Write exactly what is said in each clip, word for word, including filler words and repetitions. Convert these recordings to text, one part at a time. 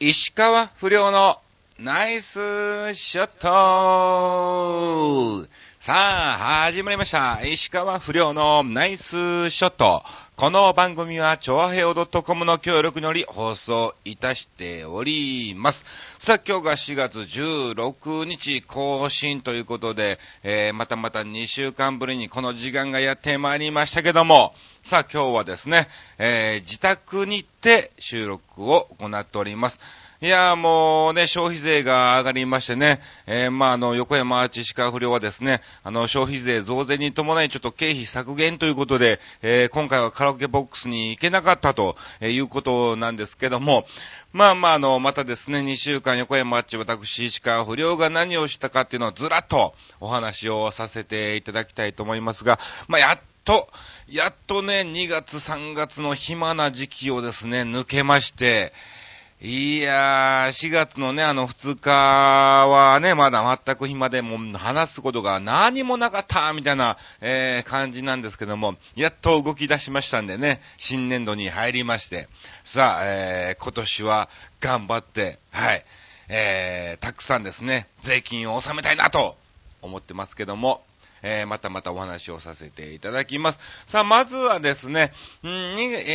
石川不良のナイスショット。さあ始まりました、石川不良のナイスショット。この番組はチョアヘオ .com の協力により放送いたしております。さあ今日がしがつじゅうろくにち更新ということで、えー、またまたにしゅうかんぶりにこの時間がやってまいりましたけども、さあ今日はですね、えー、自宅にて収録を行っております。いやーもうね、消費税が上がりましてね、えー、まああの横山石川不良はですね、あの消費税増税に伴いちょっと経費削減ということで、えー、今回はカラオケボックスに行けなかったということなんですけども、まあまああのまたですね、にしゅうかん横山あち私石川不良が何をしたかっていうのをずらっとお話をさせていただきたいと思いますが、まあやっとやっとねにがつさんがつの暇な時期をですね抜けまして、いやー、しがつのね、あのふつかはね、まだ全く暇で、もう話すことが何もなかった、みたいな、えー、感じなんですけども、やっと動き出しましたんでね、新年度に入りまして、さあ、えー、今年は頑張って、はい、えー、たくさんですね、税金を納めたいなと思ってますけども、えー、またまたお話をさせていただきます。さあ、まずはですね、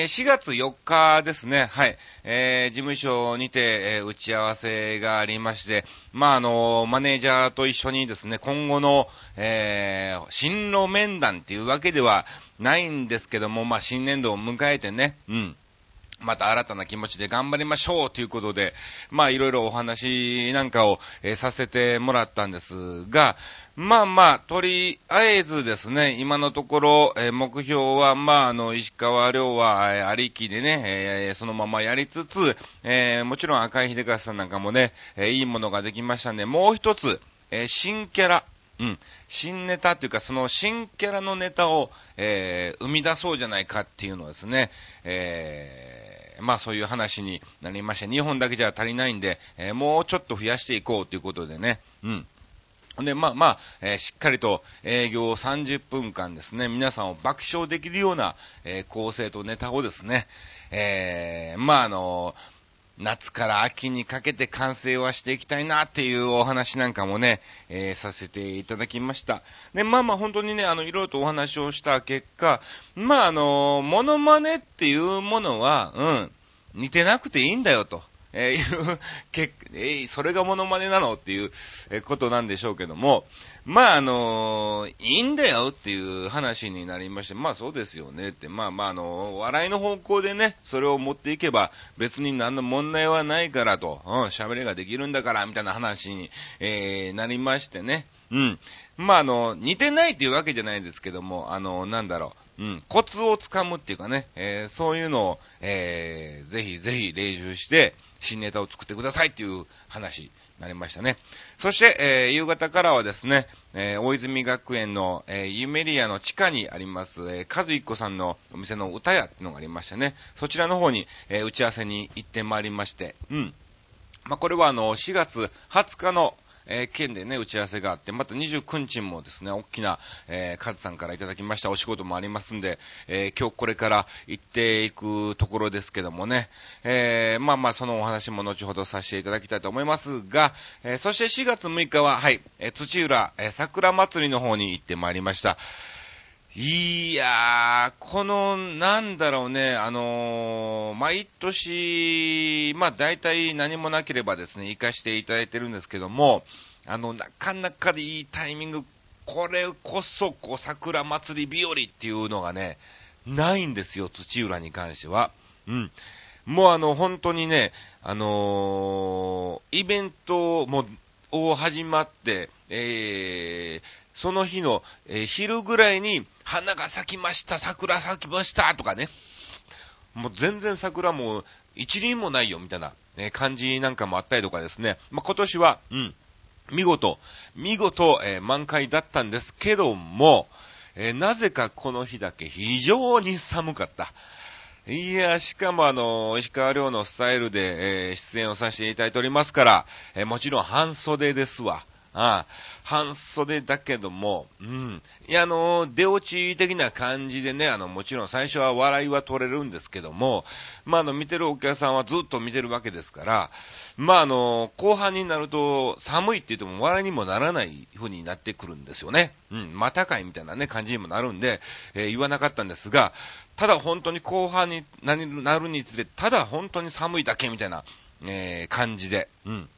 しがつよっかですね、はい、えー、事務所にて、えー、打ち合わせがありまして、まあ、あのー、マネージャーと一緒にですね、今後の、えー、進路面談っていうわけではないんですけども、まあ、新年度を迎えてね、うん。また新たな気持ちで頑張りましょうということで、まあいろいろお話なんかを、えー、させてもらったんですが、まあまあとりあえずですね、今のところ、えー、目標はまああの石川遼は、えー、ありきでね、えー、そのままやりつつ、えー、もちろん赤井秀和さんなんかもね、えー、いいものができましたんで、もう一つ、えー、新キャラ、うん、新ネタというか、その新キャラのネタを、えー、生み出そうじゃないかっていうのをですね、えー、まあそういう話になりまして、にほんだけじゃ足りないんで、えー、もうちょっと増やしていこうということでね、うん。で、まあまあ、えー、しっかりと営業をさんじゅっぷんかんですね、皆さんを爆笑できるような、えー、構成とネタをですね、えー、まああのー、夏から秋にかけて完成はしていきたいなっていうお話なんかもね、えー、させていただきました。で、まあまあ本当にね、あの、いろいろとお話をした結果、まああの、モノマネっていうものは、うん、似てなくていいんだよと、えー、いう、け、えー、それがモノマネなのっていうことなんでしょうけども、まああの、いいんだよっていう話になりまして、まあそうですよねって、まあまああの、笑いの方向でね、それを持っていけば別に何の問題はないからと、うん、喋りができるんだからみたいな話に、えー、なりましてね、うん。まああの、似てないっていうわけじゃないですけども、あの、なんだろう、うん、コツをつかむっていうかね、えー、そういうのを、えー、ぜひぜひ練習して新ネタを作ってくださいっていう話。なりましたね。そして、えー、夕方からはですね、えー、大泉学園の、えー、ユメリアの地下にあります、えー、和彦さんのお店の歌屋っていうのがありましてね、そちらの方に、えー、打ち合わせに行ってまいりまして、うん。まあ、これはあの、しがつはつかの、えー、県でね、打ち合わせがあって、またにじゅうくにちもですね、大きな、えー、カズさんからいただきましたお仕事もありますんで、えー、今日これから行っていくところですけどもね、えー、まあまあそのお話も後ほどさせていただきたいと思いますが、えー、そしてしがつむいかは、はい、えー、土浦、えー、桜祭りの方に行ってまいりました。いやー、この、なんだろうね、あのー、毎年、まあ大体何もなければですね、活かしていただいてるんですけども、あの、なかなかでいいタイミング、これこそ、こう、桜祭り日和っていうのがね、ないんですよ、土浦に関しては。うん。もうあの、本当にね、あのー、イベントも、を始まって、えー、その日の、えー、昼ぐらいに花が咲きました、桜咲きましたとかね、もう全然桜も一輪もないよみたいな、ね、感じなんかもあったりとかですね、まあ、今年は、うん、見事、見事、えー、満開だったんですけども、えー、なぜかこの日だけ非常に寒かった。いや、しかもあの、石川遼のスタイルで、えー、出演をさせていただいておりますから、えー、もちろん半袖ですわ。ああ、半袖だけども、うん。いや、あの、出落ち的な感じでね、あの、もちろん最初は笑いは取れるんですけども、まあ、あの、見てるお客さんはずっと見てるわけですから、まあ、あの、後半になると寒いって言っても笑いにもならない風になってくるんですよね。うん、またかいみたいなね、感じにもなるんで、えー、言わなかったんですが、ただ本当に後半になるにつれて、ただ本当に寒いだけみたいな、えー、感じで、うん。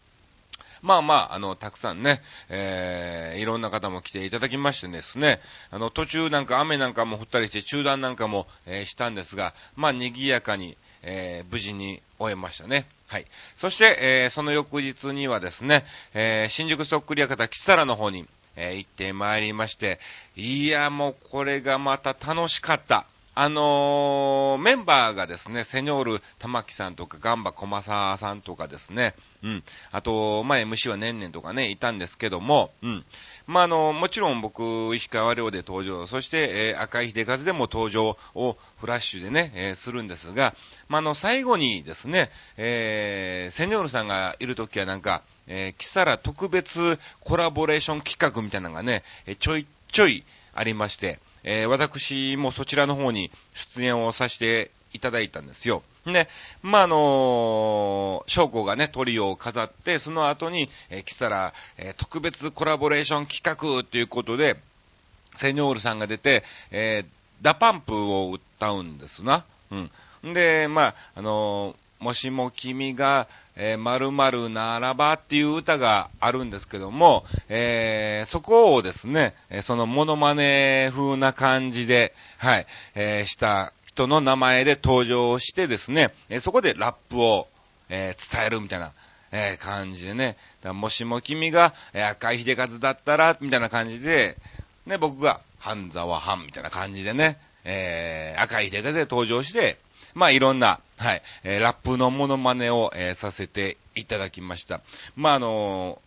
まあまあ、あの、たくさんね、えー、いろんな方も来ていただきましてですね、あの、途中なんか雨なんかも降ったりして、中断なんかも、えー、したんですが、まあ、賑やかに、えー、無事に終えましたね。はい。そして、えー、その翌日にはですね、えー、新宿そっくり館キサラの方に、えー、行ってまいりまして、いや、もうこれがまた楽しかった。あのー、メンバーがですね、セニョール玉木さんとかガンバ小正さんとかですね、うん、あと、まあ、エムシー はねんねんとかね、いたんですけども、うん、まあ、あのー、もちろん僕、石川遼で登場、そして、えー、赤井秀和でも登場をフラッシュでね、えー、するんですが、まあ、あの、最後にですね、えー、セニョールさんがいるときはなんか、えー、キサラ特別コラボレーション企画みたいなのがね、えー、ちょいちょいありまして、えー、私もそちらの方に出演をさせていただいたんですよ。ね、まあ、あのー、翔子がね、トリオを飾って、その後に、えー、キサラ、えー、特別コラボレーション企画ということで、セニョールさんが出て、えー、ダパンプを歌うんですな。うん。で、まあ、あのー、もしも君が、えー、〇〇ならばっていう歌があるんですけども、えー、そこをですね、そのモノマネ風な感じで、はい、えー、した人の名前で登場してですね、そこでラップを、えー、伝えるみたいな、えー、感じでね、もしも君が赤井秀和だったら、みたいな感じで、ね、僕が半沢半みたいな感じでね、えー、赤井秀和で登場して、まあいろんな、はい、えー、ラップのモノマネを、えー、させていただきました。まああの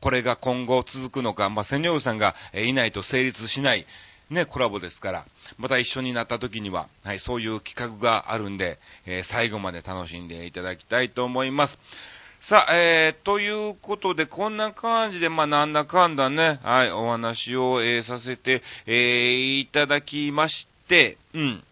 ー、これが今後続くのか、まあセニョールさんが、えー、いないと成立しない、ね、コラボですから、また一緒になった時には、はい、そういう企画があるんで、えー、最後まで楽しんでいただきたいと思います。さあ、えー、ということで、こんな感じで、まあ、なんだかんだね、はい、お話を、えー、させて、えー、いただきまして、うん。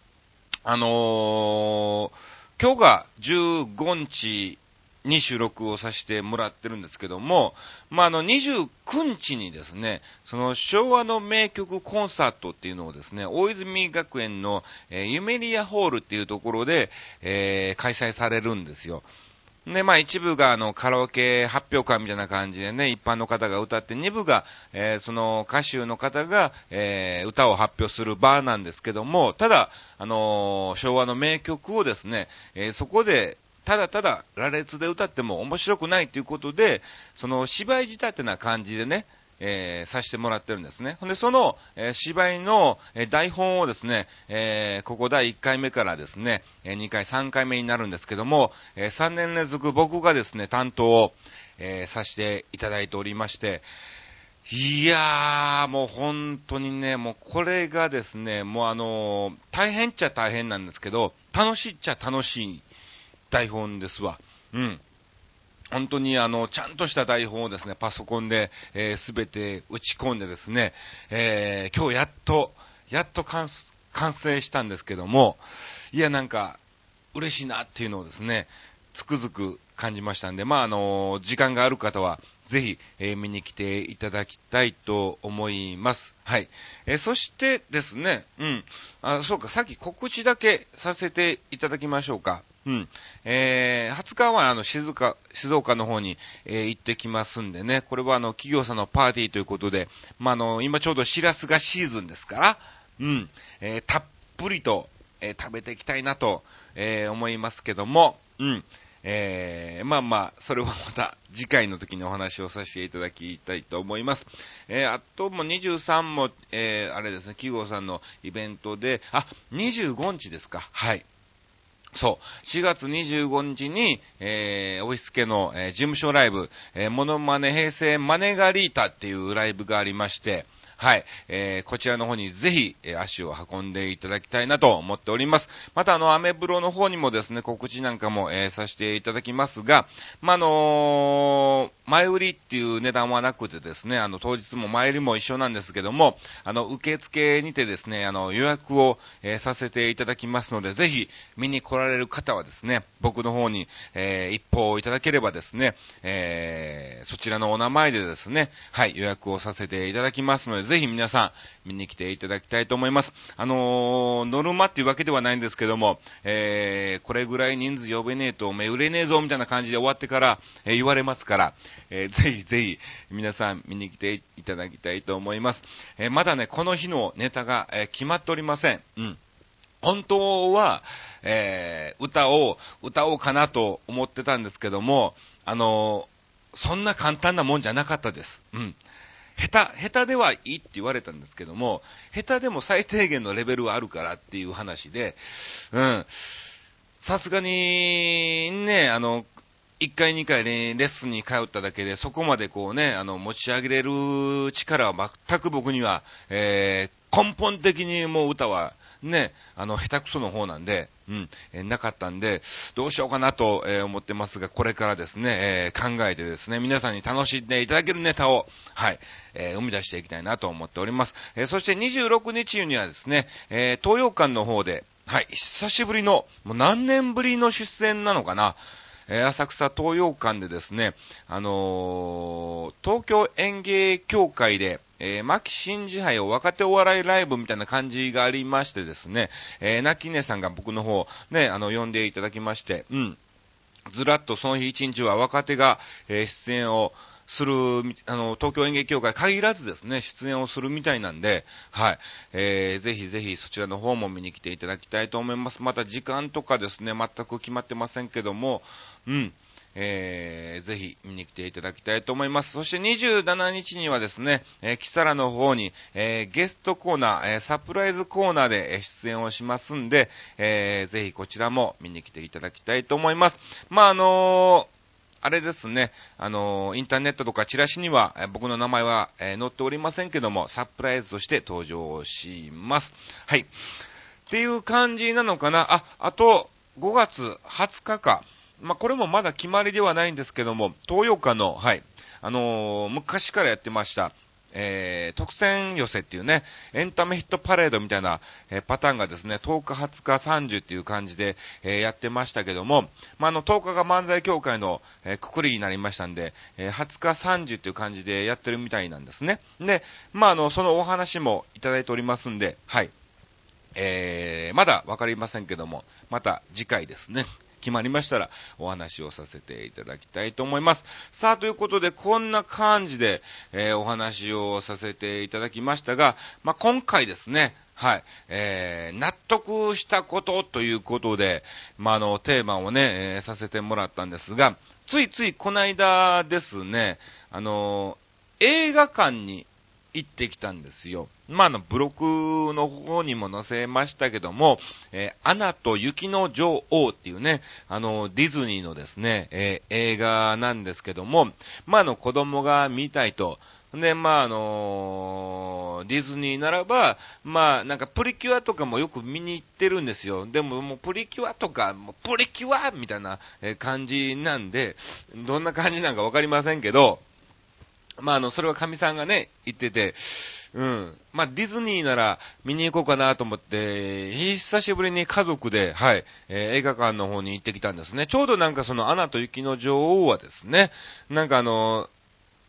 あのー、今日がじゅうごにちに収録をさせてもらってるんですけども、まあ、あのにじゅうくにちにですね、その昭和の名曲コンサートっていうのをですね、大泉学園の、えー、ゆめりやホールっていうところで、えー、開催されるんですよ。で、まあ、一部があのカラオケ発表会みたいな感じでね、一般の方が歌って、二部が、えー、その歌手の方が、えー、歌を発表する場なんですけども、ただ、あのー、昭和の名曲をですね、えー、そこで、ただただ羅列で歌っても面白くないということで、その芝居仕立てな感じでね、えー、させてもらってるんですね。で、その、えー、芝居の、えー、台本をですね、えー、ここだいいっかいめからですね、えー、にかい、さんかいめになるんですけども、えー、さんねん連続僕がですね、担当を、えー、させていただいておりまして、いやー、もう本当にね、もうこれがですね、もうあのー、大変っちゃ大変なんですけど、楽しいっちゃ楽しい台本ですわ。うん。本当にあの、ちゃんとした台本をですね、パソコンで、えー、すべて打ち込んでですね、えー、今日やっと、やっと完、完成したんですけども、いやなんか、嬉しいなっていうのをですね、つくづく感じましたんで、まああのー、時間がある方は、ぜひ、えー、見に来ていただきたいと思います。はい。えー、そしてですね、うん、あ、そうか、さっき告知だけさせていただきましょうか。うん、えー、はつかはあの静岡、静岡の方に、えー、行ってきますんでね、これはあの企業さんのパーティーということで、まあ、あの、今ちょうどシラスがシーズンですから、うん、えー、たっぷりと、えー、食べていきたいなと、えー、思いますけども、うん、えー、まあまあ、それはまた次回の時にお話をさせていただきたいと思います。えー、あともにじゅうさんも、えー、あれですね、企業さんのイベントで、あ、にじゅうごにちですか、はい。そう。しがつにじゅうごにちに、えー、オフィス系の、えー、事務所ライブ、えー、モノマネ平成マネガリータっていうライブがありまして、はい、えー、こちらの方にぜひ、えー、足を運んでいただきたいなと思っております。またあの、アメブロの方にもですね、告知なんかも、えー、させていただきますが、ま、あのー、前売りっていう値段はなくてですね、あの、当日も前売りも一緒なんですけども、あの、受付にてですね、あの、予約を、えー、させていただきますので、ぜひ見に来られる方はですね、僕の方に、えー、一報をいただければですね、えー、そちらのお名前でですね、はい、予約をさせていただきますので、ぜひ皆さん見に来ていただきたいと思います。あのー、ノルマっていうわけではないんですけども、えー、これぐらい人数呼べねえと、おめえ売れねえぞみたいな感じで終わってから、えー、言われますから、えー、ぜひぜひ皆さん見に来ていただきたいと思います。えー、まだね、この日のネタが、えー、決まっておりません。うん。本当は、えー、歌を歌おうかなと思ってたんですけども、あのー、そんな簡単なもんじゃなかったです。うん。下手、下手ではいいって言われたんですけども、下手でも最低限のレベルはあるからっていう話で、うん。さすがに、ね、あの、一回二回レッスンに通っただけで、そこまでこうね、あの、持ち上げれる力は全く僕には、えー、根本的にもう歌は、ね、あの、下手くその方なんで、うん、えー、なかったんで、どうしようかなと、えー、思ってますが、これからですね、えー、考えてですね、皆さんに楽しんでいただけるネタを、はい、えー、生み出していきたいなと思っております。えー、そしてにじゅうろくにちにはですね、えー、東洋館の方で、はい、久しぶりの、もう何年ぶりの出演なのかな、えー、浅草東洋館でですね、あのー、東京演芸協会で、えー、牧真嗣杯を若手お笑いライブみたいな感じがありましてですね、えー、なきねさんが僕の方、ね、あの、呼んでいただきまして、うん。ずらっとその日一日は若手が、えー、出演をする、あの、東京演芸協会限らずですね、出演をするみたいなんで、はい。えー、ぜひぜひそちらの方も見に来ていただきたいと思います。また時間とかですね、全く決まってませんけども、うん。えー、ぜひ見に来ていただきたいと思います。そしてにじゅうしちにちにはですね、えー、キサラの方に、えー、ゲストコーナー、えー、サプライズコーナーで出演をしますんで、えー、ぜひこちらも見に来ていただきたいと思います。まあ、あのー、あれですね、あのー、インターネットとかチラシには、えー、僕の名前は、えー、載っておりませんけども、サプライズとして登場します。はい。っていう感じなのかな。あ、あとごがつはつかか。まあ、これもまだ決まりではないんですけども、東洋館の、はい、あのー、昔からやってました、えー、特選寄せっていうね、エンタメヒットパレードみたいな、えー、パターンがですね、とおか、はつか、さんじゅうっていう感じで、えー、やってましたけども、まあ、あの、とおかが漫才協会の、えー、くくりになりましたんで、えー、はつか、さんじゅうっていう感じでやってるみたいなんですね。で、まあ、あの、そのお話もいただいておりますんで、はい、えー、まだわかりませんけども、また次回ですね。決まりましたらお話をさせていただきたいと思います。さあ、ということでこんな感じで、えー、お話をさせていただきましたが、まあ、今回ですね、はい、えー、納得したことということで、まあ、あの、テーマをね、えー、させてもらったんですが、ついついこの間ですね、あのー、映画館に行ってきたんですよ。まあ、あの、ブログの方にも載せましたけども、えー、アナと雪の女王っていうね、あの、ディズニーのですね、えー、映画なんですけども、まあ、あの、子供が見たいと。で、まあ、あのー、ディズニーならば、まあ、なんかプリキュアとかもよく見に行ってるんですよ。でも、もうプリキュアとか、もうプリキュアみたいな感じなんで、どんな感じなんかわかりませんけど、まあ、あの、それは神さんがね、言ってて、うん。まあ、ディズニーなら見に行こうかなと思って、久しぶりに家族で、はい、えー、映画館の方に行ってきたんですね。ちょうどなんかその、アナと雪の女王はですね、なんかあの、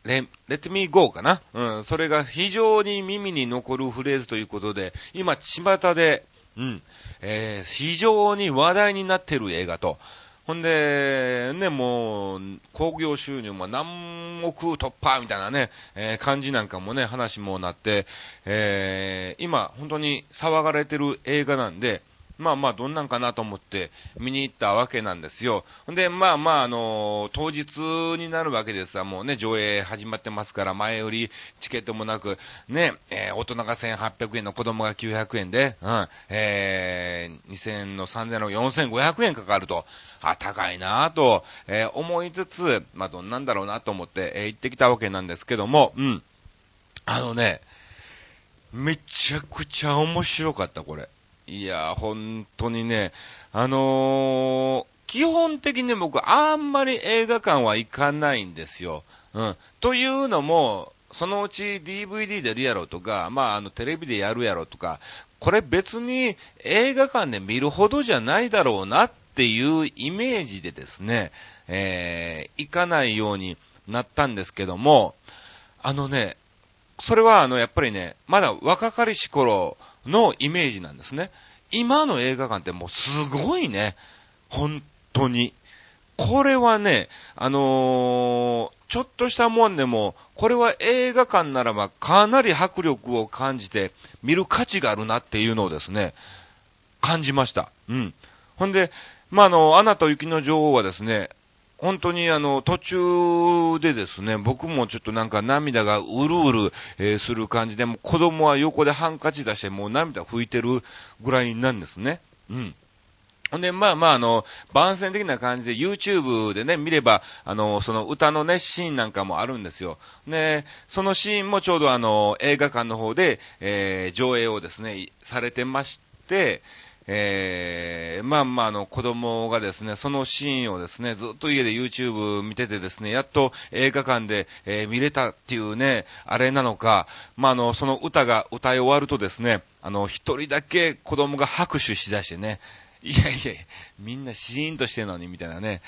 レ、レッドミーゴーかな？うん。それが非常に耳に残るフレーズということで、今、巷で、うん、えー、非常に話題になってる映画と。ほんで、ね、もう、興行収入も何億突破みたいなね、えー、感じなんかもね、話もなって、えー、今、本当に騒がれてる映画なんで、まあまあ、どんなんかなと思って見に行ったわけなんですよ。ほんで、まあまあ、あのー、当日になるわけですが、もうね、上映始まってますから、前売りチケットもなく、ね、えー、大人がせんはっぴゃくえんの子供がきゅうひゃくえんで、うん、えー、にせんえんのさんぜんえんのよんせんごひゃくえんかかると。あ、高いなぁと、えー、思いつつ、まあ、どんなんだろうなと思って、えー、行ってきたわけなんですけども、うん。あのね、めちゃくちゃ面白かった、これ。いやー、本当にね、あのー、基本的に僕あんまり映画館は行かないんですよ。うん。というのも、そのうち ディーブイディー 出るやろとか、まああのテレビでやるやろとか、これ別に映画館で見るほどじゃないだろうなっていうイメージでですね、えー、行かないようになったんですけども、あのね、それはあのやっぱりね、まだ若かりし頃のイメージなんですね。今の映画館ってもうすごいね、本当に。これはね、あのー、ちょっとしたもんでも、これは映画館ならばかなり迫力を感じて見る価値があるなっていうのをですね、感じました。うん。ほんで、まあ、あの、アナと雪の女王はですね、本当にあの、途中でですね、僕もちょっとなんか涙がうるうる、えー、する感じで、もう子供は横でハンカチ出してもう涙拭いてるぐらいなんですね。うん。ほんで、まあまあ、あの、番宣的な感じで YouTube でね、見れば、あの、その歌のね、シーンなんかもあるんですよ。で、そのシーンもちょうどあの、映画館の方で、えー、上映をですね、されてまして、えー、まあまあ、あの、子供がですね、そのシーンをですね、ずっと家で YouTube 見ててですね、やっと映画館で、えー、見れたっていうね、あれなのか、まあ、あの、その歌が歌い終わるとですね、あの、一人だけ子供が拍手しだしてね、いやいやみんなシーンとしてるのにみたいなね、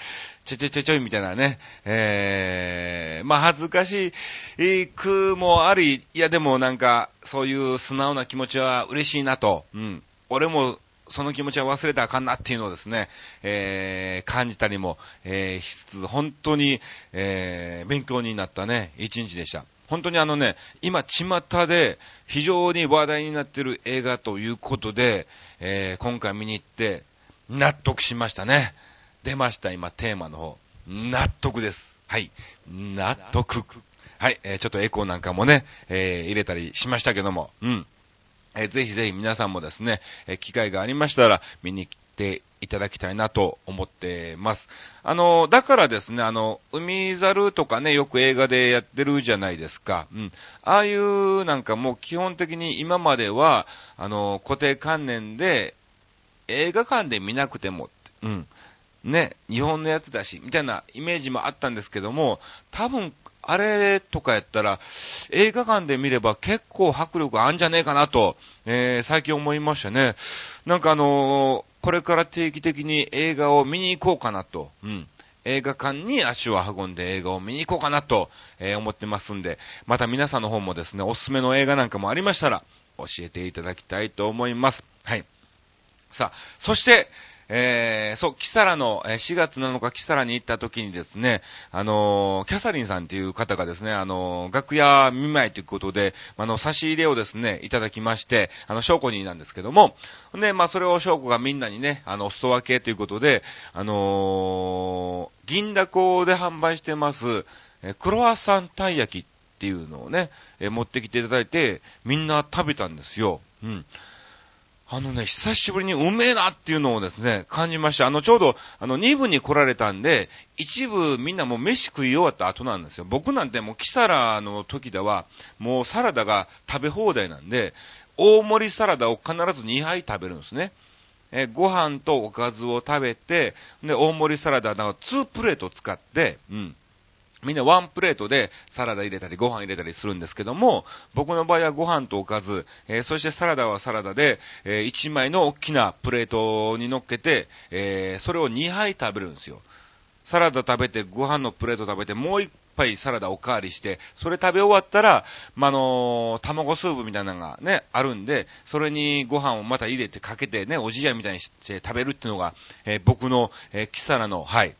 ちょちょちょちょいみたいなね、えー、まあ恥ずかしい苦もあり、いやでもなんかそういう素直な気持ちは嬉しいなと、うん、俺もその気持ちは忘れたらあかんなっていうのをですね、えー、感じたりも、えー、しつつ、本当に、えー、勉強になったね一日でした。本当にあのね、今巷で非常に話題になっている映画ということで、えー、今回見に行って納得しましたね。出ました今テーマの方、納得です。はい、納得。はい、えー、ちょっとエコーなんかもね、えー、入れたりしましたけども、うん、えー、ぜひぜひ皆さんもですね、えー、機会がありましたら見に来ていただきたいなと思ってます。あの、だからですね、あの、海猿とかね、よく映画でやってるじゃないですか。うん。ああいうなんかもう基本的に今までは、あの、固定観念で、映画館で見なくても、うん。ね、日本のやつだし、みたいなイメージもあったんですけども、多分、あれとかやったら、映画館で見れば結構迫力あんじゃねえかなと、えー、最近思いましたね。なんかあのー、これから定期的に映画を見に行こうかなと、うん、映画館に足を運んで映画を見に行こうかなと、えー、思ってますんで、また皆さんの方もですね、おすすめの映画なんかもありましたら教えていただきたいと思います。はい。さあ、そして、えー、そう、キサラの、えー、しがつなのかキサラに行った時にですね、あのー、キャサリンさんっていう方がですね、あのー、楽屋見舞いということで、あの、差し入れをですね、いただきまして、あの、証拠になんですけども、で、まあ、それを証拠がみんなにね、あの、ストア系ということで、あのー、銀だこで販売してます、えー、クロワッサンたい焼きっていうのをね、えー、持ってきていただいて、みんな食べたんですよ。うん。あのね、久しぶりにうめえなっていうのをですね、感じました。あの、ちょうど、あの、にぶに来られたんで、いちぶみんなもう飯食い終わった後なんですよ。僕なんてもうキサラの時では、もうサラダが食べ放題なんで、大盛りサラダを必ずにはい食べるんですね。え、ご飯とおかずを食べて、で、大盛りサラダのにプレートを使って、うん。みんなワンプレートでサラダ入れたりご飯入れたりするんですけども、僕の場合はご飯とおかず、えー、そしてサラダはサラダで、えー、いちまいの大きなプレートに乗っけて、えー、それをにはい食べるんですよ。サラダ食べてご飯のプレート食べて、もういっぱいサラダおかわりして、それ食べ終わったら、まあのー、卵スープみたいなのがね、あるんで、それにご飯をまた入れてかけてね、おじやみたいにして食べるっていうのが、えー、僕の、えー、キサラの、はい。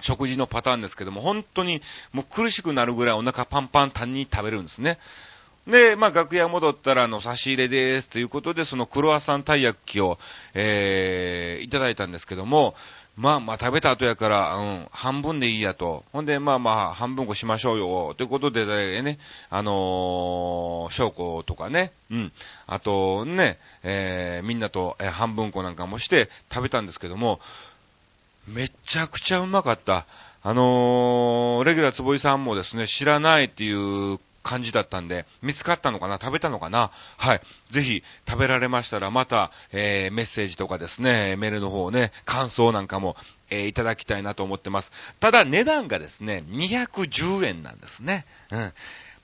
食事のパターンですけども、本当にもう苦しくなるぐらいお腹パンパン単に食べるんですね。で、まあ楽屋戻ったらあの差し入れですということで、そのクロワッサンたい焼きを、えー、いただいたんですけども、まあまあ食べた後やから、うん、半分でいいやと。ほんでまあまあ半分こしましょうよ、ということでね、あのー、証拠とかね、うん、あとね、えー、みんなと半分こなんかもして食べたんですけども、めちゃくちゃうまかった。あのー、レギュラー坪井さんもですね、知らないっていう感じだったんで、見つかったのかな？食べたのかな？はい。ぜひ、食べられましたら、また、えー、メッセージとかですね、メールの方ね、感想なんかもえー、いただきたいなと思ってます。ただ値段がですね、にひゃくじゅうえんなんですね。う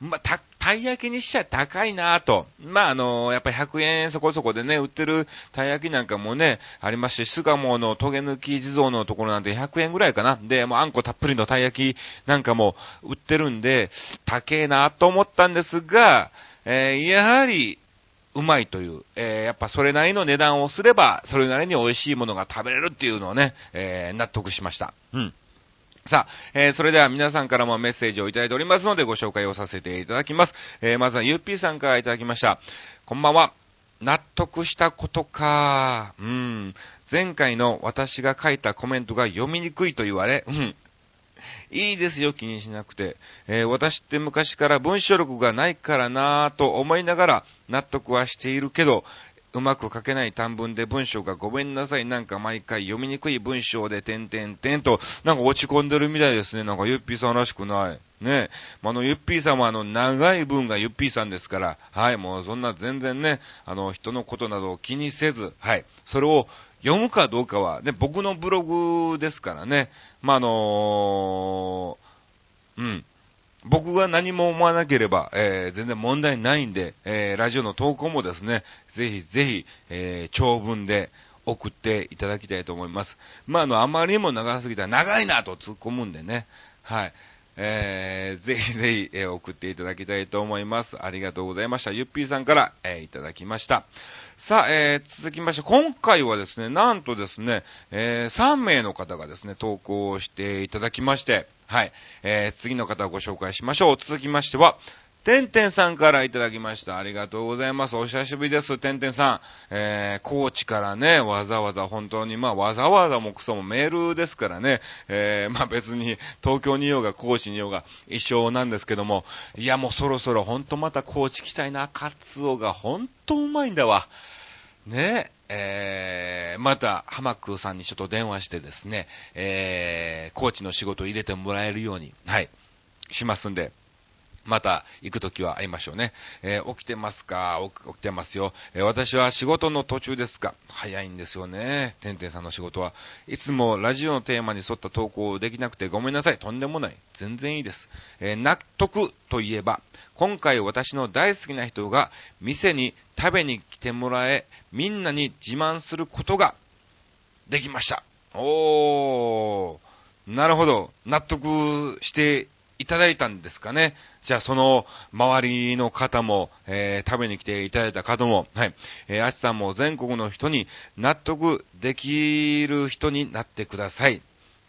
ん。まあ、た、たい焼きにしちゃ高いなぁと。まあ、あのー、やっぱひゃくえんそこそこでね、売ってるたい焼きなんかもね、ありますし、巣鴨のトゲ抜き地蔵のところなんてひゃくえんぐらいかな。で、もうあんこたっぷりのたい焼きなんかも売ってるんで、高えなぁと思ったんですが、えー、やはり、うまいという、えー、やっぱそれなりの値段をすれば、それなりに美味しいものが食べれるっていうのをね、えー、納得しました。うん。さあ、えー、それでは皆さんからもメッセージをいただいておりますのでご紹介をさせていただきます。えー、まずはゆっぴーさんからいただきました。こんばんは。納得したことか。うん。前回の私が書いたコメントが読みにくいと言われ、うん。いいですよ、気にしなくて。えー、私って昔から文章力がないからなぁと思いながら納得はしているけど、うまく書けない短文で文章がごめんなさい、なんか毎回読みにくい文章で点々点と、なんか落ち込んでるみたいですね。なんかゆっぴーさんらしくない。ねえ。あの、ゆっぴーさんはあの、長い文がゆっぴーさんですから、はい、もうそんな全然ね、あの、人のことなどを気にせず、はい、それを読むかどうかは、ね、僕のブログですからね。まあ、あのー、うん。僕が何も思わなければ、えー、全然問題ないんで、えー、ラジオの投稿もですね、ぜひぜひ、えー、長文で送っていただきたいと思います。まあ、あの、あまりにも長すぎたら長いなと突っ込むんでね。はい。えー、ぜひぜひ、えー、送っていただきたいと思います。ありがとうございました。ゆっぴーさんから、えー、いただきました。さあ、えー、続きまして、今回はですね、なんとですね、えー、さんめいの方がですね、投稿していただきまして、はい、えー、次の方をご紹介しましょう。続きましては、てんてんさんからいただきました。ありがとうございます。お久しぶりです。てんてんさん。えー、高知からね、わざわざ本当に、まあ、わざわざもクソもメールですからね。えー、まあ、別に、東京にいようが高知にいようが一緒なんですけども。いや、もうそろそろ本当また高知来たいな。カツオが本当うまいんだわ。ねえー、またハマックさんにちょっと電話してですね、えー、高知の仕事を入れてもらえるように、はい、しますんで。また行くときは会いましょうね。えー、起きてますか？起きてますよ。えー、私は仕事の途中ですが、早いんですよね。てんてんさんの仕事は。いつもラジオのテーマに沿った投稿できなくてごめんなさい。とんでもない。全然いいです。えー、納得といえば、今回私の大好きな人が店に食べに来てもらえ、みんなに自慢することができました。おー、なるほど。納得していただいたんですかね。じゃあその周りの方も、えー、食べに来ていただいた方も、はい、えー、あしさんも全国の人に納得できる人になってください。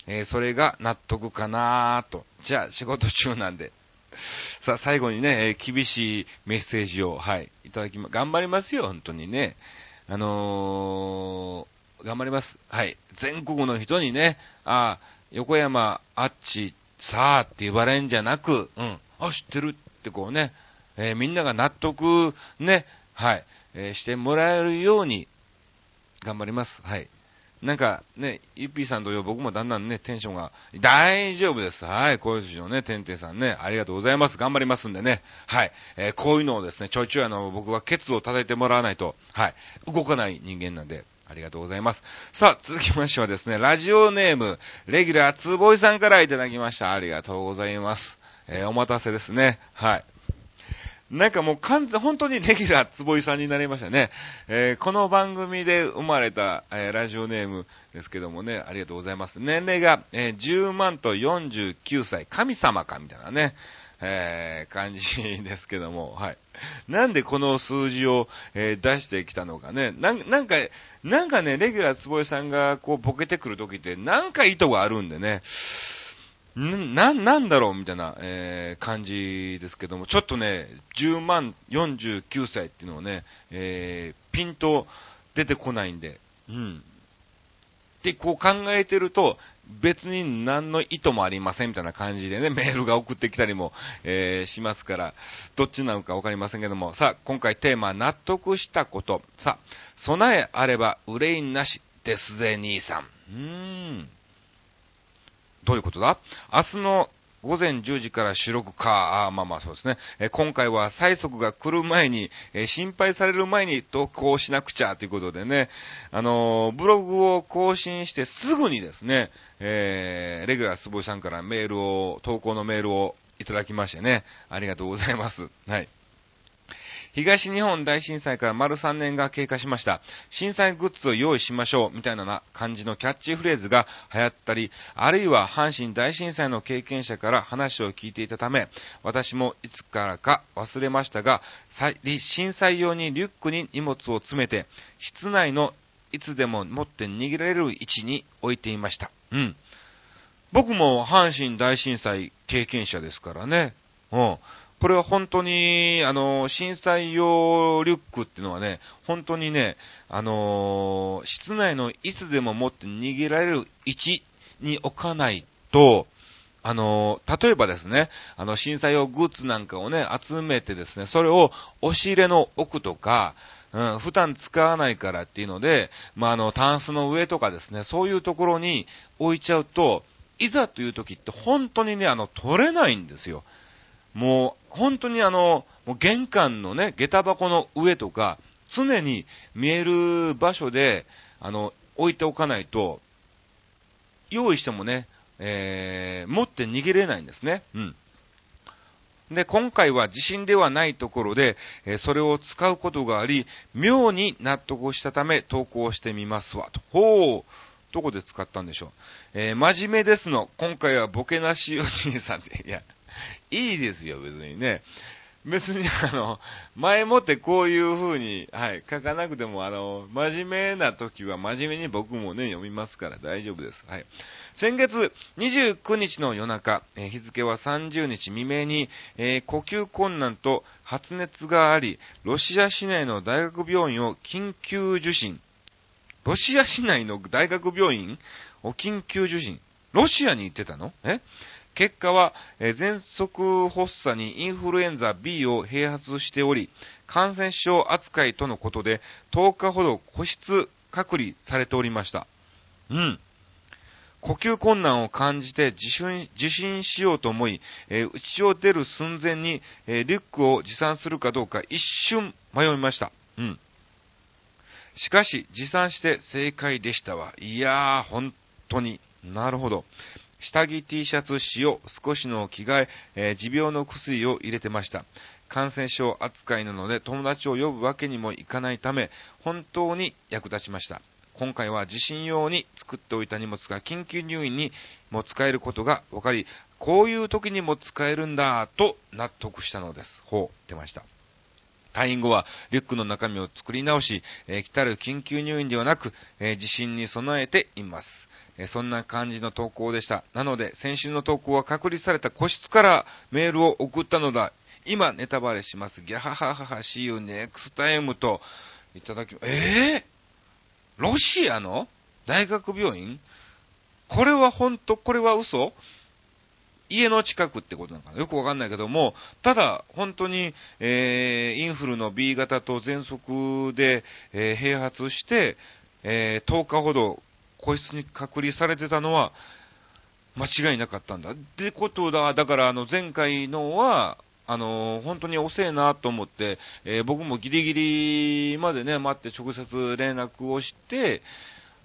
えー、それが納得かなーと。じゃあ仕事中なんで。さあ最後にね、えー、厳しいメッセージを、はい、いただきま、頑張りますよ、本当にね。あのー、頑張ります。はい、全国の人にね、あ、横山あっちさあって言われんじゃなく、うん、あ、知ってるってこうね、えー、みんなが納得ね、はい、えー、してもらえるように頑張ります。はい。なんかね、ゆっぴーさん同様僕もだんだんね、テンションが、大丈夫です。はい、こういうのね、てんてんさんね、ありがとうございます。頑張りますんでね、はい、えー、こういうのをですね、ちょいちょいあの、僕はケツを叩いてもらわないと、はい、動かない人間なんで、ありがとうございます。さあ、続きましてはですね、ラジオネーム、レギュラーつーぼいさんからいただきました。ありがとうございます。えー、お待たせですね。はい。なんかもう完全、本当にレギュラーつーぼいさんになりましたね。えー、この番組で生まれた、えー、ラジオネームですけどもね、ありがとうございます。年齢が、えー、じゅうまんとよんじゅうきゅうさい、神様かみたいなね。えー、感じですけども、はい。なんでこの数字を、えー、出してきたのかね。なん、なんか、なんかね、レギュラーつぼいさんがこうボケてくるときって、なんか意図があるんでね、ん、な、なんだろうみたいな、えー、感じですけども、ちょっとね、じゅうまんよんじゅうきゅうさいっていうのをね、えー、ピンと出てこないんで、うん。ってこう考えてると、別に何の意図もありませんみたいな感じでね、メールが送ってきたりも、えー、しますから、どっちなのかわかりませんけども、さあ、今回テーマ、納得したこと。さあ、備えあれば憂いなしですぜ、兄さん。うーん。どういうことだ？明日の午前じゅうじから収録か。あ、まあまあそうですね。えー、今回は催促が来る前に、えー、心配される前に投稿しなくちゃということでね、あのー、ブログを更新してすぐにですね、えー、レギュラー坪井さんからメールを、投稿のメールをいただきましてね、ありがとうございます。はい。東日本大震災から丸さんねんが経過しました。震災グッズを用意しましょうみたいな感じのキャッチフレーズが流行ったり、あるいは阪神大震災の経験者から話を聞いていたため、私もいつからか忘れましたが、震災用にリュックに荷物を詰めて、室内のいつでも持って逃げられる位置に置いていました。うん。僕も阪神大震災経験者ですからね。うん。これは本当に、あの、震災用リュックっていうのはね、本当にね、あのー、室内のいつでも持って逃げられる位置に置かないと、あのー、例えばですね、あの、震災用グッズなんかをね、集めてですね、それを押し入れの奥とか、うん、普段使わないからっていうので、まあ、あの、タンスの上とかですね、そういうところに置いちゃうと、いざという時って本当にね、あの、取れないんですよ。もう本当にあのもう玄関のね下駄箱の上とか常に見える場所であの置いておかないと用意してもね、えー、持って逃げれないんですね。うん。で今回は地震ではないところで、えー、それを使うことがあり妙に納得したため投稿してみますわと。ほう。どこで使ったんでしょう。えー、真面目ですの。今回はボケなしおじいさんでいや。いいですよ、別にね。別に、あの、前もってこういう風に、はい、書かなくても、あの、真面目な時は真面目に僕もね、読みますから大丈夫です。はい。先月にじゅうくにちの夜中、えー、日付はさんじゅうにち未明に、えー、呼吸困難と発熱があり、ロシア市内の大学病院を緊急受診。ロシア市内の大学病院を緊急受診。ロシアに行ってたの？え？結果は、えー、喘息発作にインフルエンザ ビー を併発しており、感染症扱いとのことで、とおかほど個室隔離されておりました。うん。呼吸困難を感じて受診しようと思い、えー、家を出る寸前に、えー、リュックを持参するかどうか一瞬迷いました。うん。しかし、持参して正解でしたわ。いやー、本当に。なるほど。下着 T シャツ、塩、少しの着替え、えー、持病の薬を入れてました。感染症扱いなので友達を呼ぶわけにもいかないため、本当に役立ちました。今回は地震用に作っておいた荷物が緊急入院にも使えることが分かり、こういう時にも使えるんだと納得したのです。ほう、出ました。退院後はリュックの中身を作り直し、えー、来たる緊急入院ではなく、えー、地震に備えています。そんな感じの投稿でした。なので、先週の投稿は隔離された個室からメールを送ったのだ。今、ネタバレします。ギャハハハハ、See you next time と、いただき、えぇ、ー、ロシアの大学病院？これは本当、これは嘘？家の近くってことなのかな？よくわかんないけども、ただ、本当に、えー、インフルの ビー 型と喘息で、えー、併発して、えー、とおかほど、個室に隔離されてたのは間違いなかったんだ。ってことだ。だからあの前回のはあの本当に遅いなと思って、えー、僕もギリギリまでね待って直接連絡をして、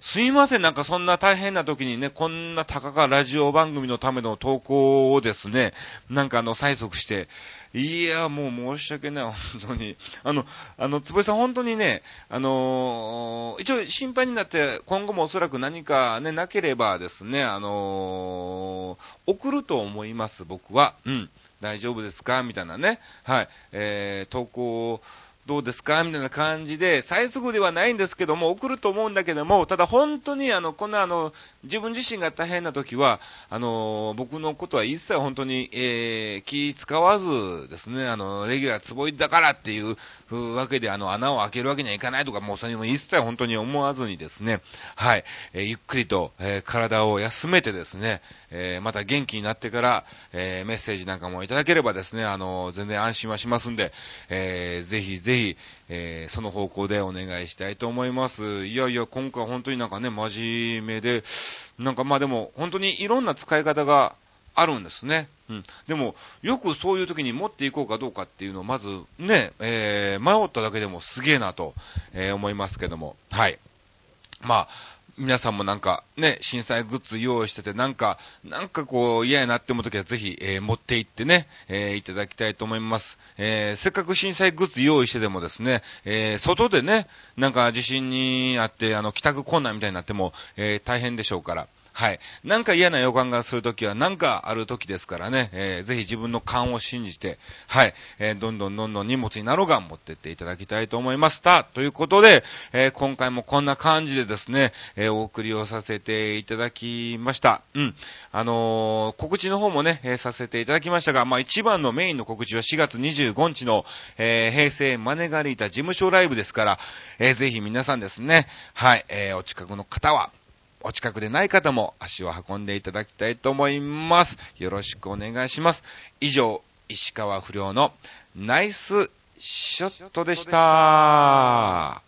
すいませんなんかそんな大変な時にねこんなたかがラジオ番組のための投稿をですねなんかあの催促して。いや、もう申し訳ない、本当に。あの、あの、坪井さん本当にね、あのー、一応心配になって、今後もおそらく何かね、なければですね、あのー、送ると思います、僕は。うん。大丈夫ですかみたいなね。はい。えー、投稿、どうですかみたいな感じで、最速ではないんですけども、送ると思うんだけども、ただ本当に、あの、こんな、あの、自分自身が大変な時は、あの、僕のことは一切本当に、えー、気使わずですね、あの、レギュラー坪井だからっていうわけで、あの、穴を開けるわけにはいかないとか、もうそれも一切本当に思わずにですね、はい、えー、ゆっくりと、えー、体を休めてですね、えー、また元気になってから、えー、メッセージなんかもいただければですね、あの、全然安心はしますんで、えー、ぜひぜひ、ぜひ、えー、その方向でお願いしたいと思います。いやいや、今回本当になんかね、真面目で、なんかまあでも、本当にいろんな使い方があるんですね。うん、でもよくそういう時に持っていこうかどうかっていうのをまずね、えー、迷っただけでもすげえなと、えー、思いますけども、はい。まあ皆さんもなんかね、震災グッズ用意しててなんかなんかこう嫌やなって思う時はぜひ、えー、持って行ってね、えー、いただきたいと思います。えー、せっかく震災グッズ用意してでもですね、えー、外でねなんか地震にあってあの帰宅困難みたいになっても、えー、大変でしょうから。はい。なんか嫌な予感がするときは、なんかあるときですからね、えー、ぜひ自分の勘を信じて、はい、えー、どんどんどんどん荷物になろうが持ってっていただきたいと思いました。ということで、えー、今回もこんな感じでですね、えー、お送りをさせていただきました。うん。あのー、告知の方もね、えー、させていただきましたが、まあ一番のメインの告知はしがつにじゅうごにちの、えー、平成マネガリータ事務所ライブですから、えー、ぜひ皆さんですね、はい、えー、お近くの方は、お近くでない方も足を運んでいただきたいと思います。よろしくお願いします。以上、石川不良のナイスショットでした。